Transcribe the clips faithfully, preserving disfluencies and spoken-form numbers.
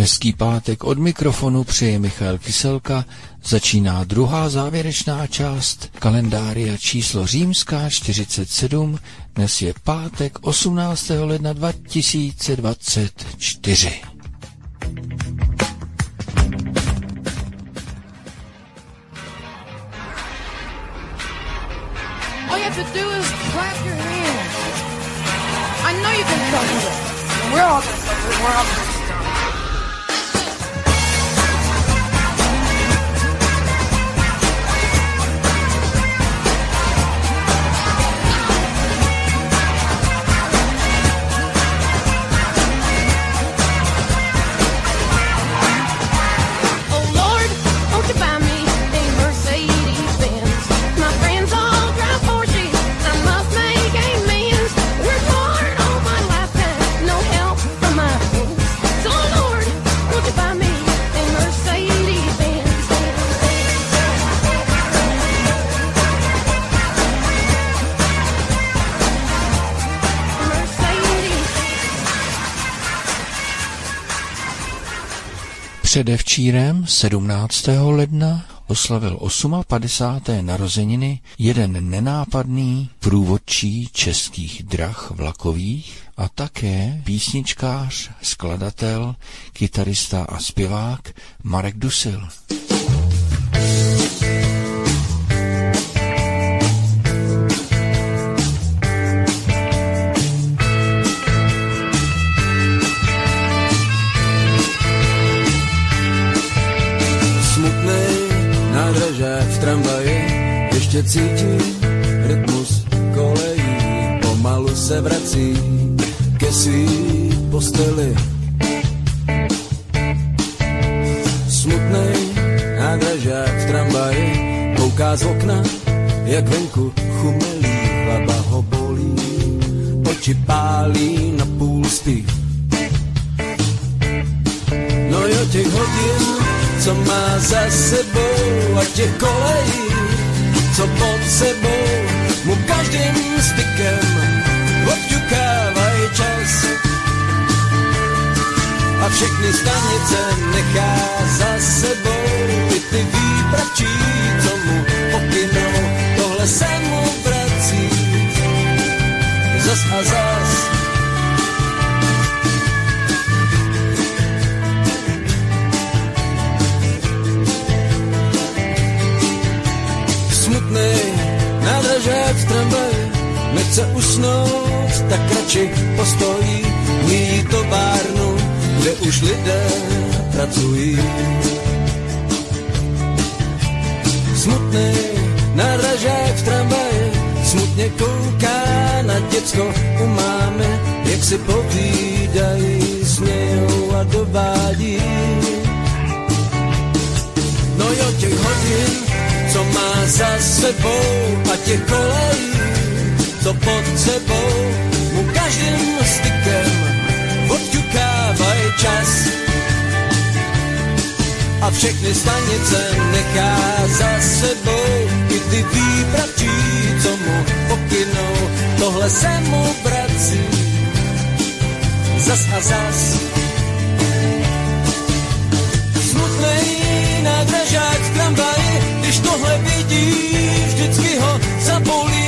Hezký pátek, od mikrofonu přeje Michal Kyselka, začíná druhá závěrečná část kalendária číslo římská čtyřicet sedm, dnes je pátek osmnáctého ledna dva tisíce dvacet čtyři. All you have to do is clap your hands. I know you can cover it. We're all gonna cover it. We're all gonna stop. Předevčírem sedmnáctého ledna oslavil padesát osmé narozeniny jeden nenápadný průvodčí českých drah vlakových a také písničkář, skladatel, kytarista a zpěvák Marek Dusil. Ještě cítím rytmus kolejí, pomalu se vrací ke svý posteli. Smutnej nádražák v tramvaji kouká z okna, jak venku chumelí, hlava ho bolí, oči pálí na půl stých. No jo, těch hodin, co má za sebou, a těch kolejí, co pod sebou mu každým stykem odťukávají čas. A všechny stanice nechá za sebou, i ty výpravčí, co mu pokynou, tohle se mu vrací zas a zas. Nádražák v tramvaji nechce usnout, tak radši postojí, míjí továrnu, kde už lidé pracují. Smutný nádražák v tramvaji smutně kouká na děcko u mámy, jak si povídají, smějou a dovádí. No jo, těch hodin, co má za sebou, a těch kolejí, co pod sebou mu každým stykem odťukávají čas. A všechny stanice nechá za sebou, i ty výpravčí, co mu pokynou, tohle se mu vrací zas a zas. Smutnej nádražák v tramvaji, když tohle vidí, vždycky ho zabolí,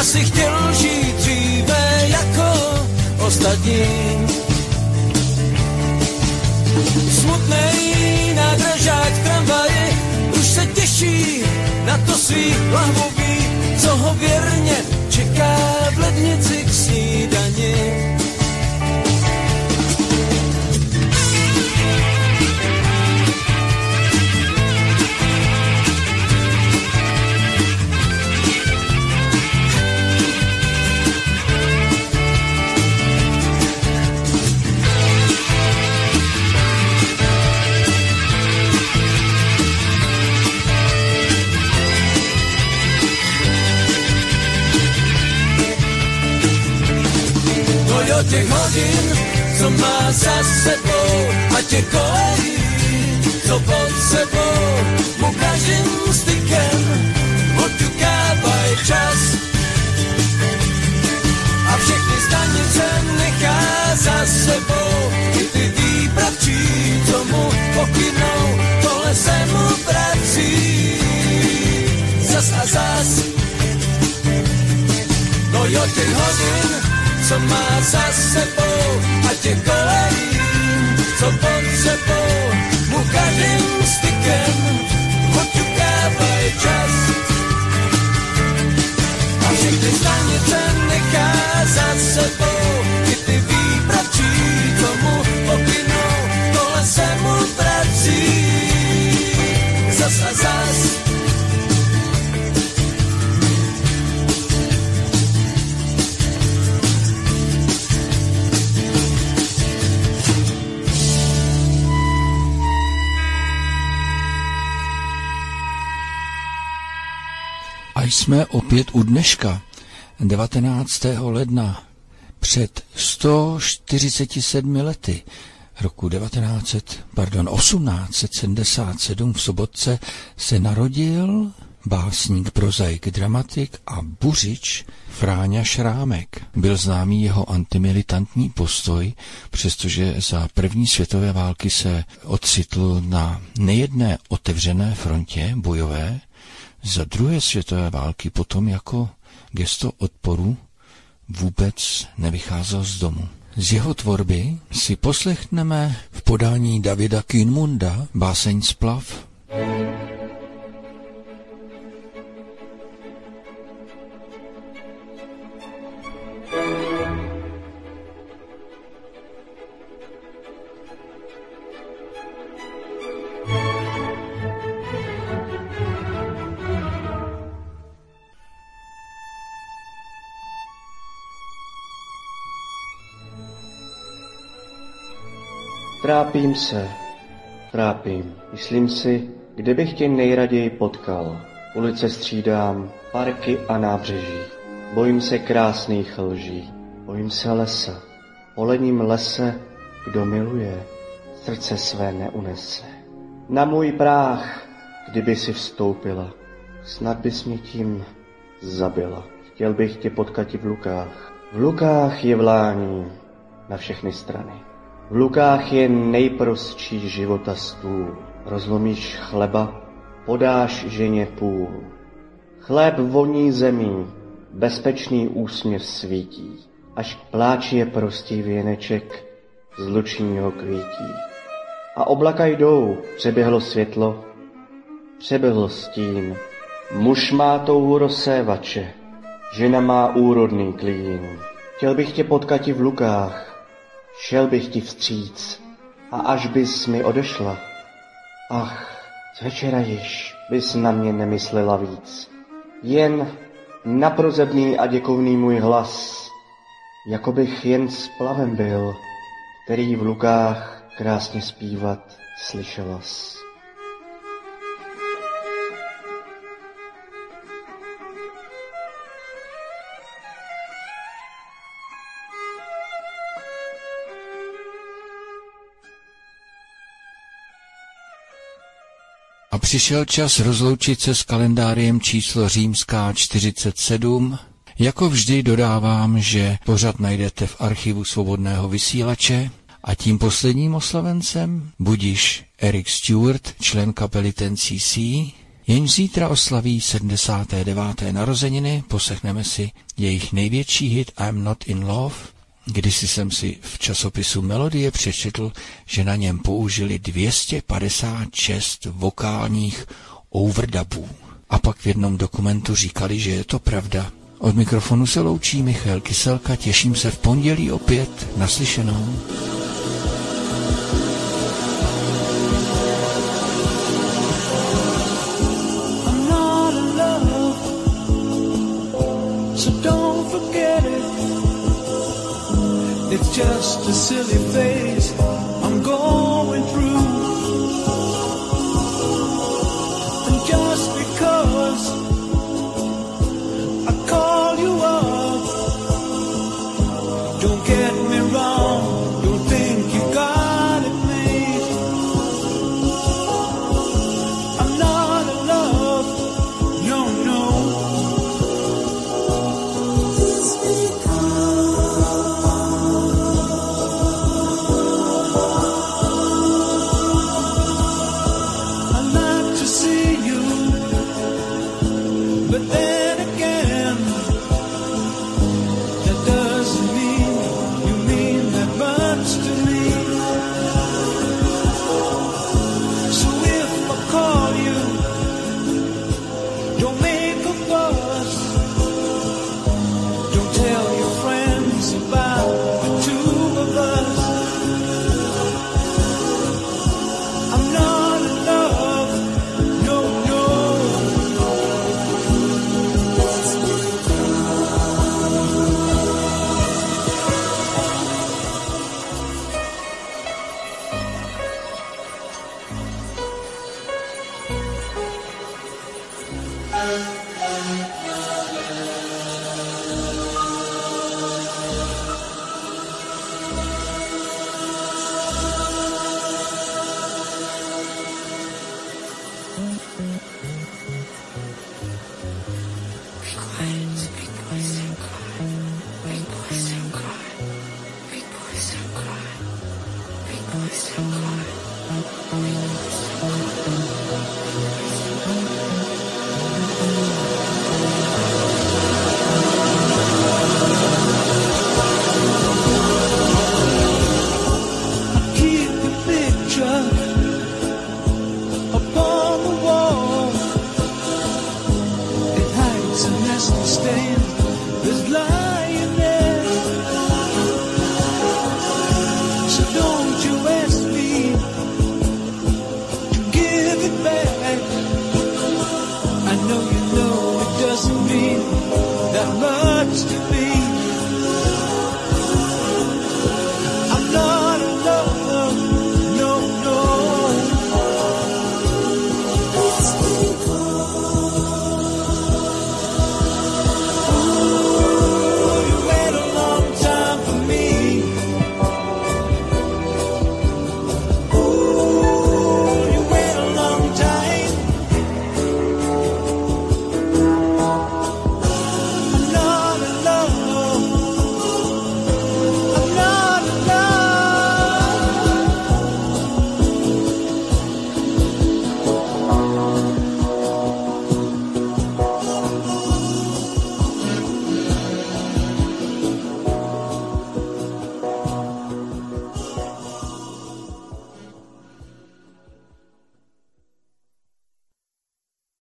asi chtěl žít dříve jako ostatní. Smutnej nádražák v tramvaji už se těší na to svý lahvový, co ho věrně čeká v lednici k snídani. Těch hodin, co má za sebou, a těch kolejí, co pod sebou mu každým stykem odťukávají čas. A všechny stanice nechá za sebou, i ty výpravčí, co do těch hodin, co má za sebou a tě kolejím, co potřebou, mu každým stykem oťukávaj čas. A všechny stanice nechá za sebou, i ty výpravčí, co mu pokynou, tohle se mu vrací. Zas a zas. Jsme opět u dneška, devatenáctého ledna, před sto čtyřicet sedmi lety, roku devatenáct, pardon, osmnáct sedmdesát sedm v Sobotce se narodil básník, prozaik, dramatik a buřič Fráňa Šrámek. Byl známý jeho antimilitantní postoj, přestože za první světové války se ocitl na nejedné otevřené frontě bojové. Za druhé světové války potom jako gesto odporu vůbec nevycházel z domu. Z jeho tvorby si poslechneme v podání Davida Kinmunda báseň Splav. Trápím se, trápím. Myslím si, kde bych tě nejraději potkal. Ulice střídám, parky a nábřeží. Bojím se krásných lží. Bojím se lesa. Polením lese, kdo miluje, srdce své neunese. Na můj práh, kdyby si vstoupila, snad bys mě tím zabila. Chtěl bych tě potkat i v lukách. V lukách je vlání na všechny strany. V lukách je nejprostší života stůl. Rozlomíš chleba, podáš ženě půl. Chléb voní zemí, bezpečný úsměv svítí. Až k pláči je prostý věneček z lučního kvítí. A oblaka jdou, přeběhlo světlo, přeběhlo stín. Muž má touhu rozsévače, žena má úrodný klín. Chtěl bych tě potkat i v lukách, šel bych ti vstříc, a až bys mi odešla, ach, z večera již bys na mě nemyslela víc. Jen na prozebný a děkovný můj hlas, jako bych jen splavem byl, který v lukách krásně zpívat slyšelas. A přišel čas rozloučit se s kalendáriem číslo římská čtyřicet sedm. Jako vždy dodávám, že pořad najdete v archivu Svobodného vysílače a tím posledním oslavencem budiš Eric Stewart, člen kapely N C, jenž zítra oslaví sedmdesáté deváté narozeniny. Poslechneme si jejich největší hit I'm Not In Love. Kdysi jsem si v časopisu Melodie přečetl, že na něm použili dvě stě padesát šest vokálních overdubů. A pak v jednom dokumentu říkali, že je to pravda. Od mikrofonu se loučí Michal Kyselka, těším se v pondělí opět, naslyšenou. It's just a silly phase I'm going through. And just because I call you up, don't get me wrong, don't think you got it made. I'm not in love, no, no. Oh, Amen.